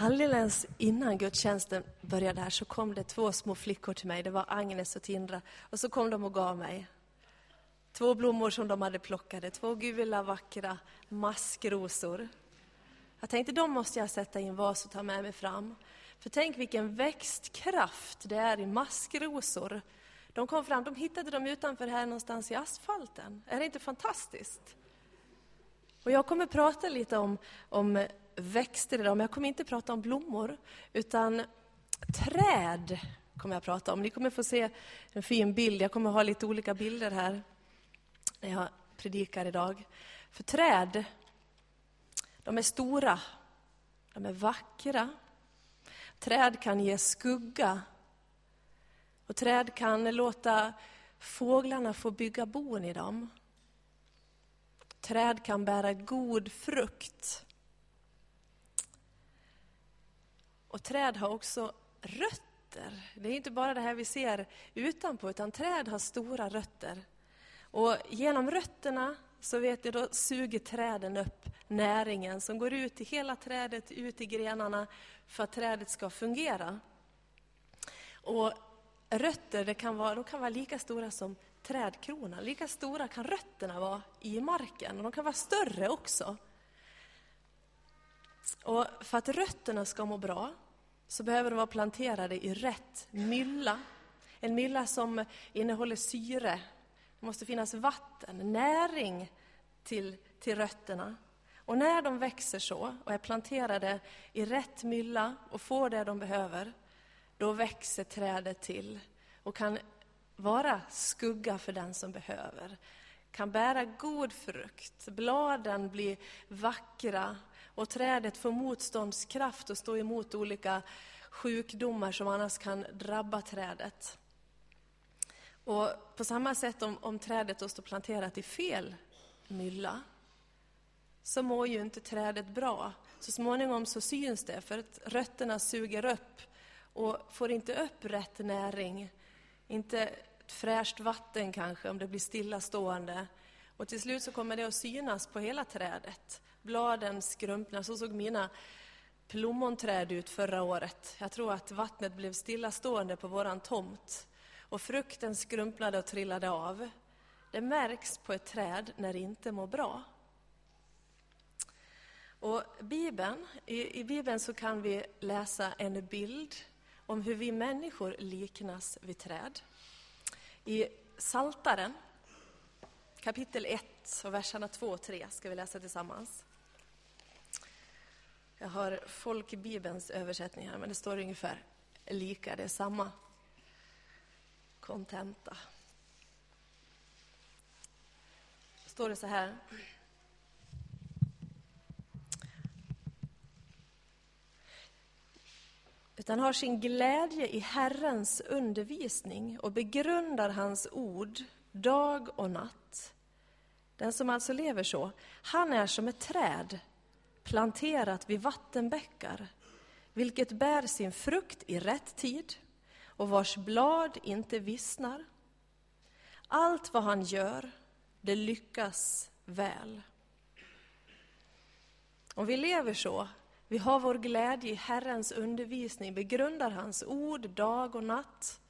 Alldeles innan gudstjänsten började här så kom det två små flickor till mig. Det var Agnes och Tindra. Och så kom de och gav mig två blommor som de hade plockade. Två gula vackra maskrosor. Jag tänkte, de måste jag sätta i en vas och ta med mig fram. För tänk vilken växtkraft det är i maskrosor. De kom fram, de hittade dem utanför här någonstans i asfalten. Är det inte fantastiskt? Och jag kommer prata lite om växter idag, men jag kommer inte prata om blommor utan träd kommer jag prata om. Ni kommer få se en fin bild. Jag kommer ha lite olika bilder här när jag predikar idag. För träd, de är stora, de är vackra. Träd kan ge skugga och träd kan låta fåglarna få bygga bon i dem. Träd kan bära god frukt. Och träd har också rötter. Det är inte bara det här vi ser utanpå, utan träd har stora rötter. Och genom rötterna så vet ni, då suger träden upp näringen som går ut i hela trädet, ut i grenarna för att trädet ska fungera. Och rötter, de kan vara lika stora som trädkronan. Lika stora kan rötterna vara i marken och de kan vara större också. Och för att rötterna ska må bra så behöver de vara planterade i rätt mylla. En mylla som innehåller syre. Det måste finnas vatten, näring till rötterna. Och när de växer så och är planterade i rätt mylla och får det de behöver, då växer trädet till och kan vara skugga för den som behöver. Kan bära god frukt, bladen blir vackra och trädet får motståndskraft och står emot olika sjukdomar som annars kan drabba trädet. Och på samma sätt om trädet då står planterat i fel mylla så mår ju inte trädet bra. Så småningom så syns det för att rötterna suger upp och får inte upp rätt näring, inte fräscht vatten kanske om det blir stillastående. Och till slut så kommer det att synas på hela trädet. Bladen skrumpnar. Så såg mina plommonträd ut förra året. Jag tror att vattnet blev stillastående på våran tomt. Och frukten skrumplade och trillade av. Det märks på ett träd när det inte mår bra. Och i Bibeln så kan vi läsa en bild om hur vi människor liknas vid träd. I Saltaren, kapitel 1 och verserna 2 och 3 ska vi läsa tillsammans. Jag har folkbibelns översättning här, men det står ungefär lika, det är samma kontenta. Står det så här. Utan har sin glädje i Herrens undervisning och begrundar hans ord dag och natt. Den som alltså lever så, han är som ett träd planterat vid vattenbäckar, vilket bär sin frukt i rätt tid och vars blad inte vissnar. Allt vad han gör, det lyckas väl. Om vi lever så, vi har vår glädje i Herrens undervisning, begrundar hans ord dag och natt.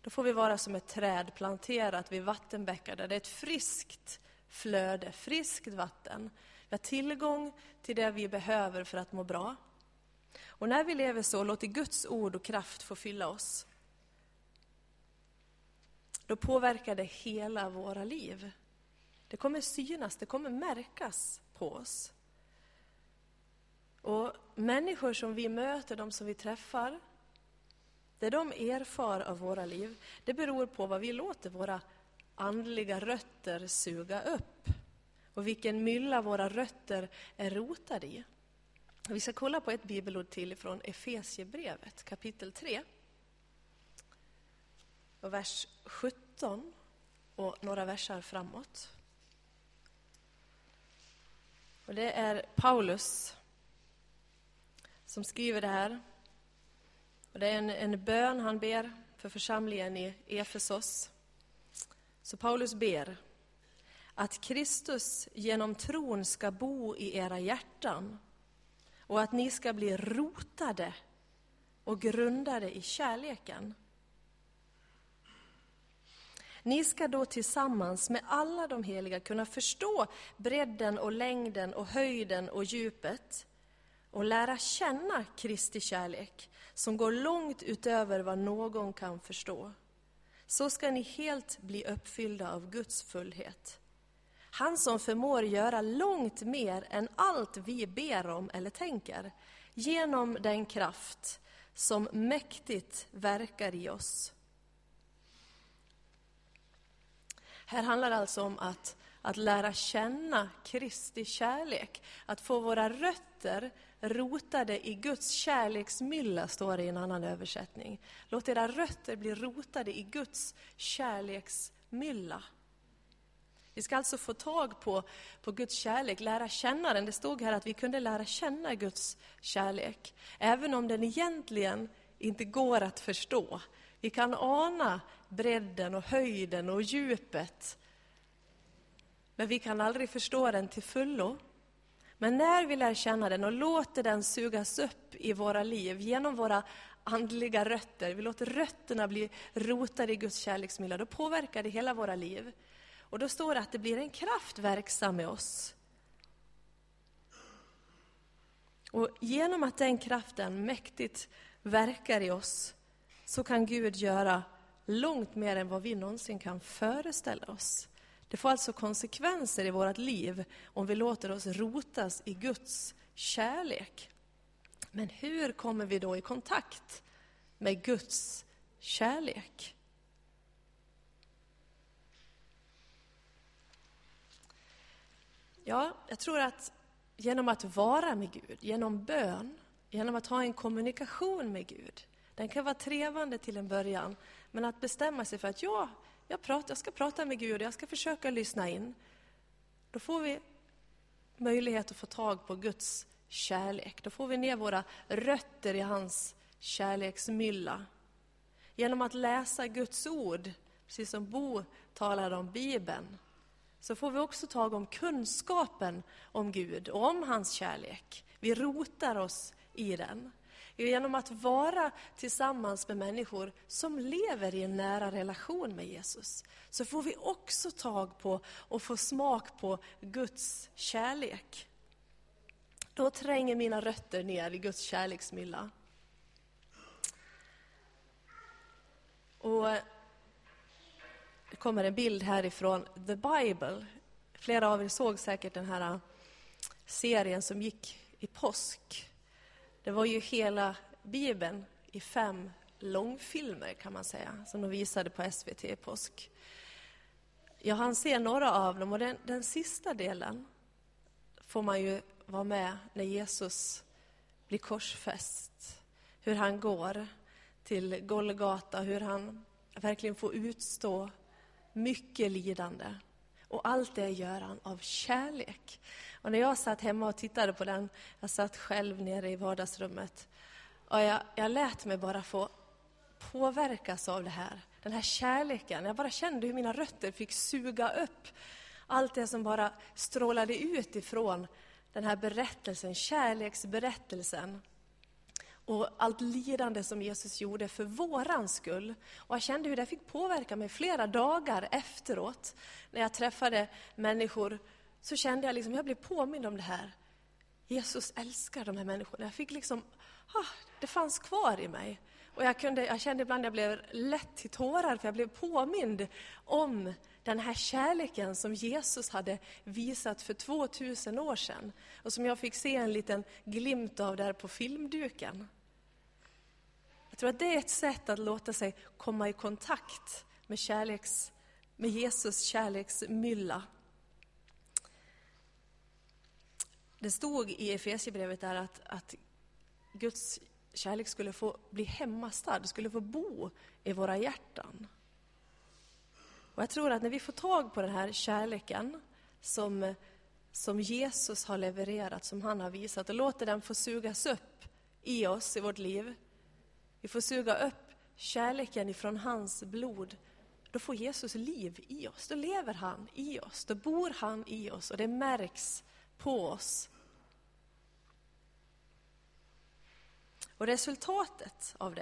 Då får vi vara som ett träd planterat vid vattenbäckar där det är ett friskt flöde, friskt vatten. Vi har tillgång till det vi behöver för att må bra. Och när vi lever så, låter Guds ord och kraft få fylla oss. Då påverkar det hela våra liv. Det kommer synas, det kommer märkas på oss. Och människor som vi möter, de som vi träffar, det de erfar av våra liv, det beror på vad vi låter våra andliga rötter suga upp. Och vilken mylla våra rötter är rotade i. Vi ska kolla på ett bibelord till från Efesierbrevet, kapitel 3. Och vers 17 och några versar framåt. Och det är Paulus som skriver det här. Och det är en bön han ber för församlingen i Efesos. Så Paulus ber att Kristus genom tron ska bo i era hjärtan. och att ni ska bli rotade och grundade i kärleken. Ni ska då tillsammans med alla de heliga kunna förstå bredden och längden och höjden och djupet och lära känna Kristi kärlek som går långt utöver vad någon kan förstå. Så ska ni helt bli uppfyllda av Guds fullhet. Han som förmår göra långt mer än allt vi ber om eller tänker, genom den kraft som mäktigt verkar i oss. Här handlar det alltså om att lära känna Kristi kärlek. Att få våra rötter rotade i Guds kärleksmylla, står det i en annan översättning. Låt era rötter bli rotade i Guds kärleksmylla. Vi ska alltså få tag på Guds kärlek, lära känna den. Det stod här att vi kunde lära känna Guds kärlek, även om den egentligen inte går att förstå. Vi kan ana bredden och höjden och djupet, men vi kan aldrig förstå den till fullo. Men när vi lär känna den och låter den sugas upp i våra liv genom våra andliga rötter, vi låter rötterna bli rotade i Guds kärleksmylla, då påverkar det hela våra liv. Och då står det att det blir en kraft verksam i oss. Och genom att den kraften mäktigt verkar i oss så kan Gud göra långt mer än vad vi någonsin kan föreställa oss. Det får alltså konsekvenser i vårt liv om vi låter oss rotas i Guds kärlek. Men hur kommer vi då i kontakt med Guds kärlek? Ja, jag tror att genom att vara med Gud, genom bön, genom att ha en kommunikation med Gud. Den kan vara trevande till en början, men att bestämma sig för att jag ska prata med Gud, jag ska försöka lyssna in. Då får vi möjlighet att få tag på Guds kärlek. Då får vi ner våra rötter i hans kärleksmylla. Genom att läsa Guds ord, precis som Bo talade om Bibeln, så får vi också tag om kunskapen om Gud och om hans kärlek. Vi rotar oss i den. Genom att vara tillsammans med människor som lever i en nära relation med Jesus, så får vi också tag på och få smak på Guds kärlek. Då tränger mina rötter ner i Guds kärleksmylla. Och det kommer en bild härifrån The Bible. Flera av er såg säkert den här serien som gick i påsk. Det var ju hela Bibeln i 5 långfilmer, kan man säga, som de visade på SVT i påsk. Jag hann se några av dem, och den sista delen får man ju vara med när Jesus blir korsfäst. Hur han går till Golgata, hur han verkligen får utstå mycket lidande. Och allt det gör han av kärlek. Och när jag satt hemma och tittade på den, jag satt själv nere i vardagsrummet, och jag lät mig bara få påverkas av det här. Den här kärleken. Jag bara kände hur mina rötter fick suga upp allt det som bara strålade ut ifrån den här berättelsen, kärleksberättelsen. Och allt lidande som Jesus gjorde för våran skull. Och jag kände hur det fick påverka mig flera dagar efteråt. När jag träffade människor så kände jag liksom, jag blev påmind om det här. Jesus älskar de här människorna. Jag fick liksom, det fanns kvar i mig. Och jag kände ibland jag blev lätt till tårar, för jag blev påmind om den här kärleken som Jesus hade visat för 2000 år sedan. Och som jag fick se en liten glimt av där på filmduken. Jag tror att det är ett sätt att låta sig komma i kontakt med Jesus kärleksmylla. Det stod i Efesierbrevet där att Guds kärlek skulle få bli hemmastad, skulle få bo i våra hjärtan. Och jag tror att när vi får tag på den här kärleken som Jesus har levererat, som han har visat, och låter den få sugas upp i oss, i vårt liv. Vi får suga upp kärleken ifrån hans blod. Då får Jesus liv i oss. Då lever han i oss. Då bor han i oss, och det märks på oss. Och resultatet av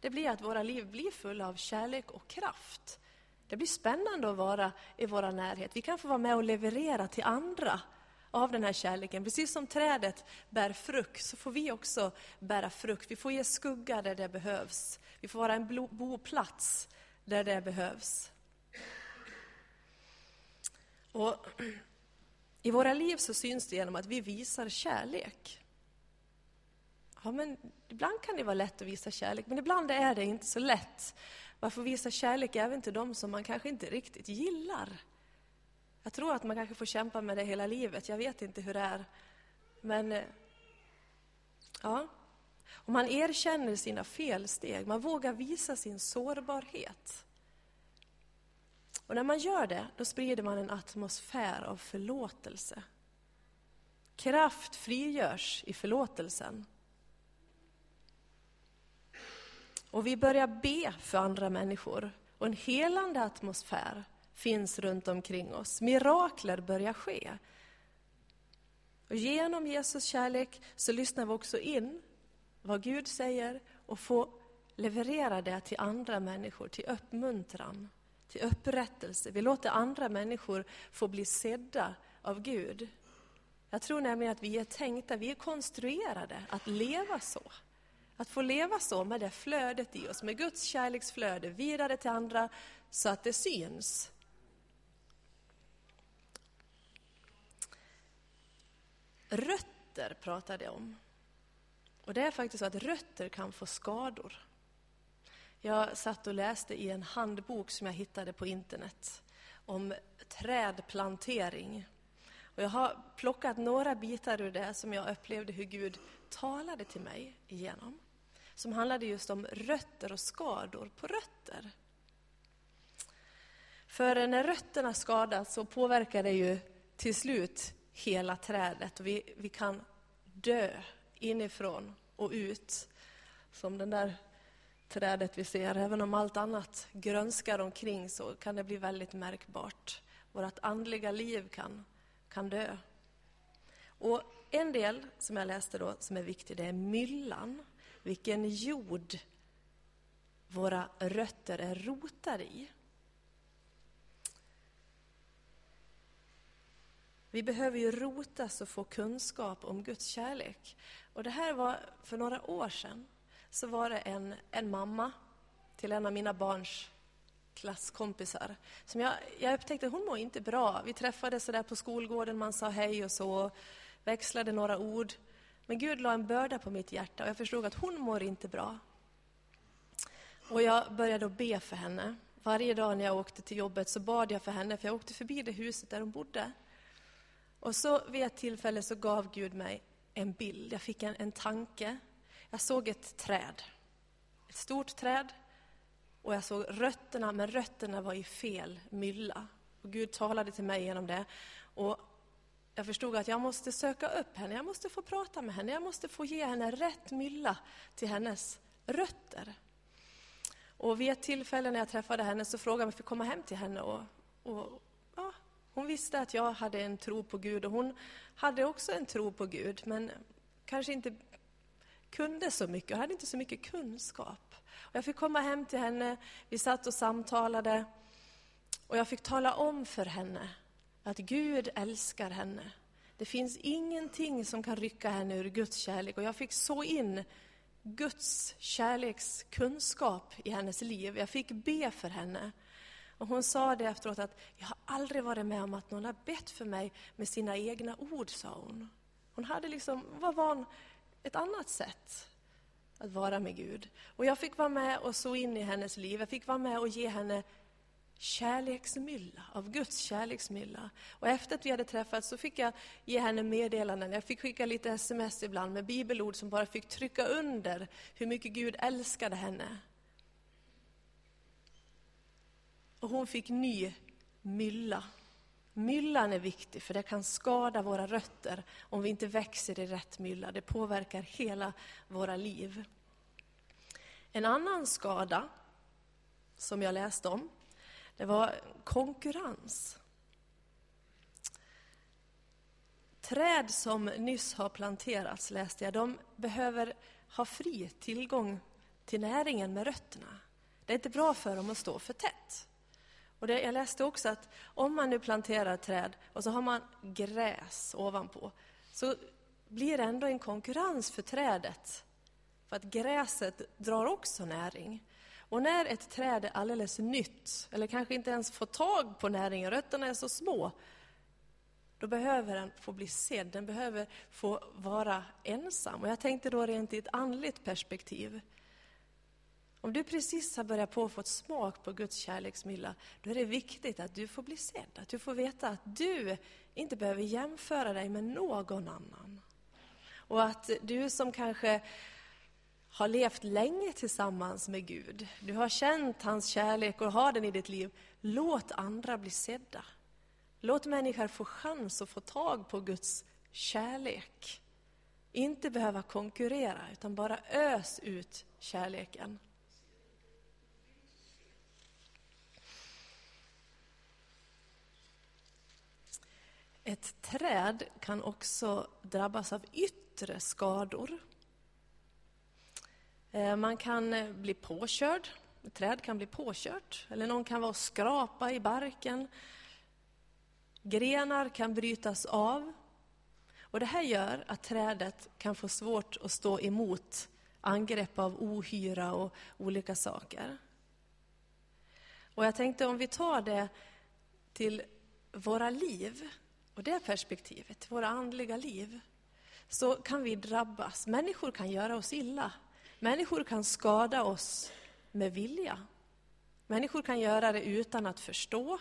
det blir att våra liv blir fulla av kärlek och kraft. Det blir spännande att vara i vår närhet. Vi kan få vara med och leverera till andra av den här kärleken. Precis som trädet bär frukt så får vi också bära frukt. Vi får ge skugga där det behövs. Vi får vara en boplats där det behövs. Och i våra liv så syns det genom att vi visar kärlek. Ja, men ibland kan det vara lätt att visa kärlek, men ibland är det inte så lätt. Varför visa kärlek även till dem som man kanske inte riktigt gillar? Jag tror att man kanske får kämpa med det hela livet. Jag vet inte hur det är. Men ja, om man erkänner sina felsteg, man vågar visa sin sårbarhet. Och när man gör det, då sprider man en atmosfär av förlåtelse. Kraft frigörs i förlåtelsen. Och vi börjar be för andra människor. Och en helande atmosfär finns runt omkring oss. Mirakler börjar ske. Och genom Jesus kärlek så lyssnar vi också in vad Gud säger och får leverera det till andra människor, till uppmuntran, till upprättelse. Vi låter andra människor få bli sedda av Gud. Jag tror nämligen att vi är tänkta, vi är konstruerade att leva så. Att få leva så med det flödet i oss, med Guds kärleksflöde vidare till andra så att det syns. Rötter pratade jag om. Och det är faktiskt så att rötter kan få skador. Jag satt och läste i en handbok som jag hittade på internet om trädplantering. Och jag har plockat några bitar ur det som jag upplevde hur Gud talade till mig igenom. Som handlade just om rötter och skador på rötter. För när rötterna skadas så påverkar det ju till slut hela trädet. Och vi kan dö inifrån och ut som den där trädet vi ser. Även om allt annat grönskar omkring så kan det bli väldigt märkbart. Vårt andliga liv kan dö. Och en del som jag läste då som är viktig, det är myllan. Vilken jord våra rötter är rotade i. Vi behöver ju rotas och få kunskap om Guds kärlek. Och det här var för några år sedan. Så var det en mamma till en av mina barns klasskompisar som jag upptäckte hon mår inte bra. Vi träffades så där på skolgården, man sa hej och så växlade några ord. Men Gud la en börda på mitt hjärta och jag förstod att hon mår inte bra. Och jag började att be för henne. Varje dag när jag åkte till jobbet så bad jag för henne, för jag åkte förbi det huset där hon bodde. Och så vid ett tillfälle så gav Gud mig en bild. Jag fick en tanke. Jag såg ett träd. Ett stort träd. Och jag såg rötterna, men rötterna var i fel mylla. Och Gud talade till mig genom det. Och jag förstod att jag måste söka upp henne. Jag måste få prata med henne. Jag måste få ge henne rätt mylla till hennes rötter. Och vid ett tillfälle när jag träffade henne så frågade jag om jag fick komma hem till henne. Och hon visste att jag hade en tro på Gud. Och hon hade också en tro på Gud. Men kanske inte kunde så mycket. Jag hade inte så mycket kunskap. Och jag fick komma hem till henne. Vi satt och samtalade. Och jag fick tala om för henne att Gud älskar henne. Det finns ingenting som kan rycka henne ur Guds kärlek. Och jag fick så in Guds kärlekskunskap i hennes liv. Jag fick be för henne. Och hon sa det efteråt att jag har aldrig varit med om att någon har bett för mig med sina egna ord, sa hon. Hon hade liksom, vad var hon? Ett annat sätt att vara med Gud. Och jag fick vara med och så in i hennes liv. Jag fick vara med och ge henne kärleksmylla, av Guds kärleksmylla. Och efter att vi hade träffats så fick jag ge henne meddelanden. Jag fick skicka lite sms ibland med bibelord som bara fick trycka under hur mycket Gud älskade henne. Och hon fick ny mylla. Myllan är viktig, för det kan skada våra rötter om vi inte växer i rätt mylla. Det påverkar hela våra liv. En annan skada som jag läste om, det var konkurrens. Träd som nyss har planterats, läste jag, de behöver ha fri tillgång till näringen med rötterna. Det är inte bra för dem att stå för tätt. Och det, jag läste också att om man nu planterar träd och så har man gräs ovanpå, så blir det ändå en konkurrens för trädet. För att gräset drar också näring. Och när ett träd är alldeles nytt, eller kanske inte ens får tag på näringen, rötterna är så små, då behöver den få bli sedd, den behöver få vara ensam. Och jag tänkte då rent i ett andligt perspektiv. Om du precis har börjat på att få ett smak på Guds kärleksmylla, då är det viktigt att du får bli sedd. Att du får veta att du inte behöver jämföra dig med någon annan. Och att du som kanske har levt länge tillsammans med Gud, du har känt hans kärlek och har den i ditt liv, låt andra bli sedda. Låt människor få chans att få tag på Guds kärlek. Inte behöva konkurrera, utan bara ös ut kärleken. Ett träd kan också drabbas av yttre skador. Man kan bli påkörd, ett träd kan bli påkört, eller någon kan vara och skrapa i barken. Grenar kan brytas av. Och det här gör att trädet kan få svårt att stå emot angrepp av ohyra och olika saker. Och jag tänkte om vi tar det till våra liv och det perspektivet, våra andliga liv, så kan vi drabbas. Människor kan göra oss illa. Människor kan skada oss med vilja. Människor kan göra det utan att förstå.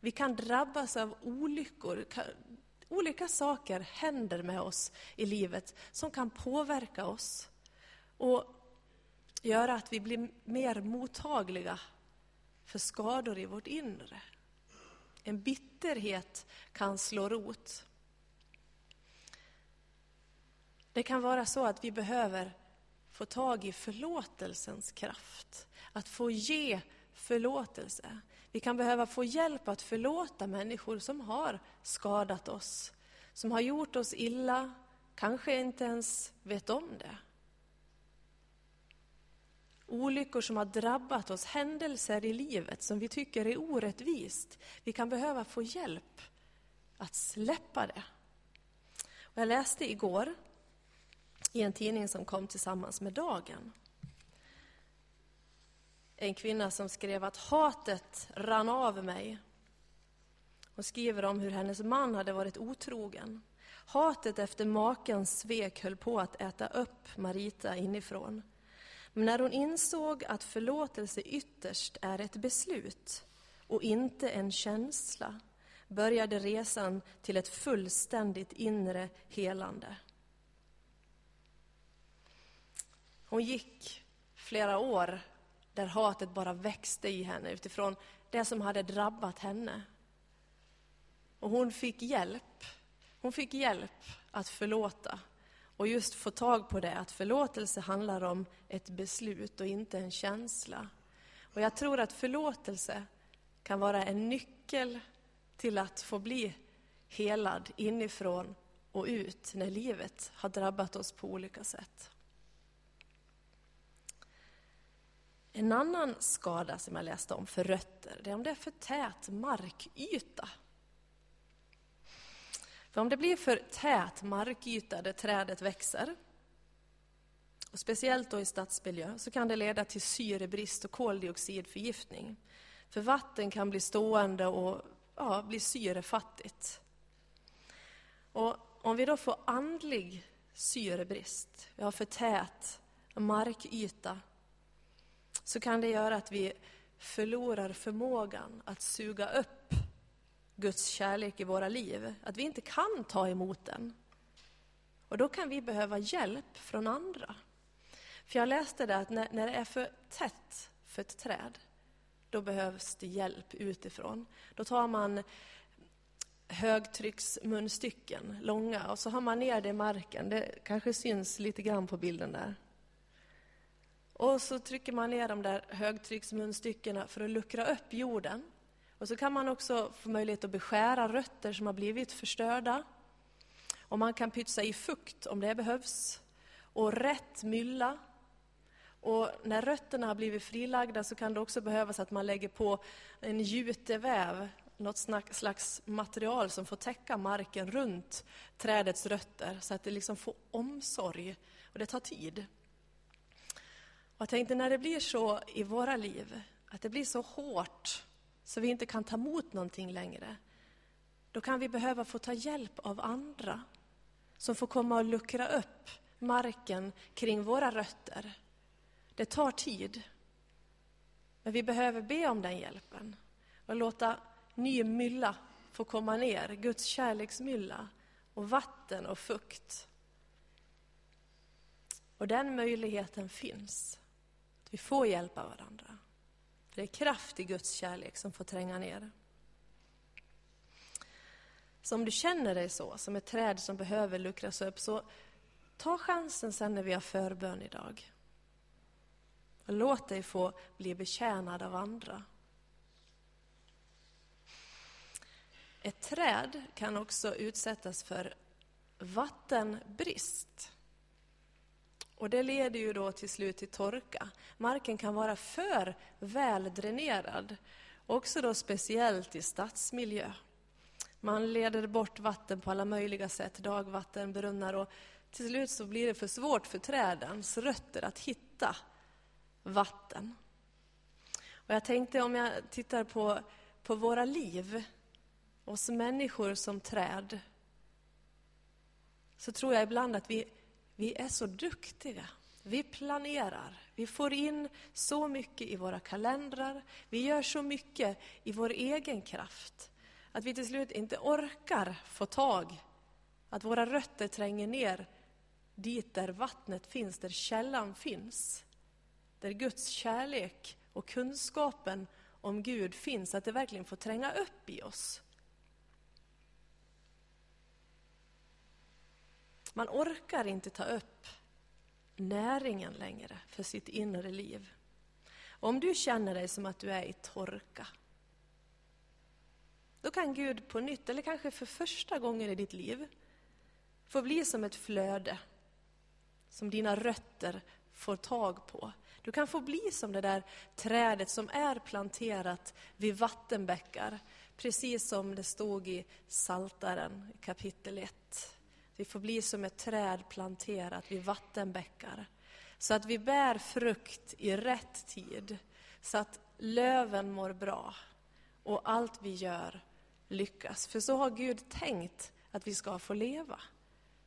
Vi kan drabbas av olyckor. Olika saker händer med oss i livet som kan påverka oss och göra att vi blir mer mottagliga för skador i vårt inre. En bitterhet kan slå rot. Det kan vara så att vi behöver få tag i förlåtelsens kraft. Att få ge förlåtelse. Vi kan behöva få hjälp att förlåta människor som har skadat oss. Som har gjort oss illa. Kanske inte ens vet om det. Olyckor som har drabbat oss. Händelser i livet som vi tycker är orättvist. Vi kan behöva få hjälp att släppa det. Och jag läste igår i en tidning som kom tillsammans med dagen. En kvinna som skrev att hatet rann av mig. Hon skriver om hur hennes man hade varit otrogen. Hatet efter makens svek höll på att äta upp Marita inifrån. Men när hon insåg att förlåtelse ytterst är ett beslut och inte en känsla, började resan till ett fullständigt inre helande. Hon gick flera år där hatet bara växte i henne utifrån det som hade drabbat henne. Och hon fick hjälp. Hon fick hjälp att förlåta. Och just få tag på det, att förlåtelse handlar om ett beslut och inte en känsla. Och jag tror att förlåtelse kan vara en nyckel till att få bli helad inifrån och ut när livet har drabbat oss på olika sätt. En annan skada som jag läste om för rötter, det är om det är för tät markyta. För om det blir för tät markyta där trädet växer, och speciellt då i stadsmiljö, så kan det leda till syrebrist och koldioxidförgiftning. För vatten kan bli stående och bli syrefattigt. Och om vi då får andlig syrebrist, vi har för tät markyta, så kan det göra att vi förlorar förmågan att suga upp Guds kärlek i våra liv. Att vi inte kan ta emot den. Och då kan vi behöva hjälp från andra. För jag läste det att när det är för tätt för ett träd, då behövs det hjälp utifrån. Då tar man högtrycksmunstycken, långa, och så har man ner det i marken. Det kanske syns lite grann på bilden där. Och så trycker man ner de där högtrycksmunstyckena för att luckra upp jorden. Och så kan man också få möjlighet att beskära rötter som har blivit förstörda. Och man kan pytsa i fukt om det behövs. och rätt mylla. Och när rötterna har blivit frilagda så kan det också behövas att man lägger på en juteväv, något slags material som får täcka marken runt trädets rötter så att det liksom får omsorg, och det tar tid. Och jag tänkte, när det blir så i våra liv, att det blir så hårt så vi inte kan ta emot någonting längre, då kan vi behöva få ta hjälp av andra som får komma och luckra upp marken kring våra rötter. Det tar tid, men vi behöver be om den hjälpen och låta ny mylla få komma ner, Guds kärleksmylla och vatten och fukt. Och den möjligheten finns, att vi får hjälpa varandra. För det är kraft i Guds kärlek som får tränga ner. Så om du känner dig så, som ett träd som behöver luckras upp, så ta chansen sen när vi har förbön idag. Och låt dig få bli betjänad av andra. Ett träd kan också utsättas för vattenbrist. Och det leder ju då till slut till torka. Marken kan vara för väldränerad. Också då speciellt i stadsmiljö. Man leder bort vatten på alla möjliga sätt. Dagvatten, brunnar, och till slut så blir det för svårt för trädens rötter att hitta vatten. Och jag tänkte, om jag tittar på våra liv, oss människor som träd, så tror jag ibland att vi är så duktiga. Vi planerar. Vi får in så mycket i våra kalendrar. Vi gör så mycket i vår egen kraft att vi till slut inte orkar få tag. Att våra rötter tränger ner dit där vattnet finns, där källan finns. Där Guds kärlek och kunskapen om Gud finns, att det verkligen får tränga upp i oss. Man orkar inte ta upp näringen längre för sitt inre liv. Om du känner dig som att du är i torka, då kan Gud på nytt, eller kanske för första gången i ditt liv, få bli som ett flöde som dina rötter får tag på. Du kan få bli som det där trädet som är planterat vid vattenbäckar, precis som det stod i Psaltaren kapitel 1. Vi får bli som ett träd planterat vid vattenbäckar. Så att vi bär frukt i rätt tid. Så att löven mår bra. Och allt vi gör lyckas. För så har Gud tänkt att vi ska få leva.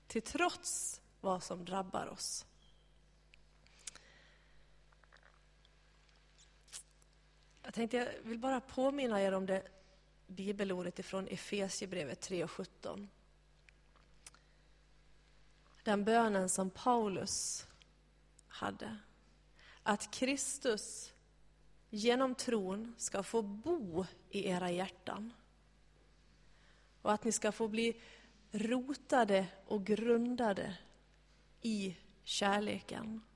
Till trots vad som drabbar oss. Jag vill bara påminna er om det bibelordet ifrån Efesierbrevet 3:17. Den bönen som Paulus hade. Att Kristus genom tron ska få bo i era hjärtan. Och att ni ska få bli rotade och grundade i kärleken.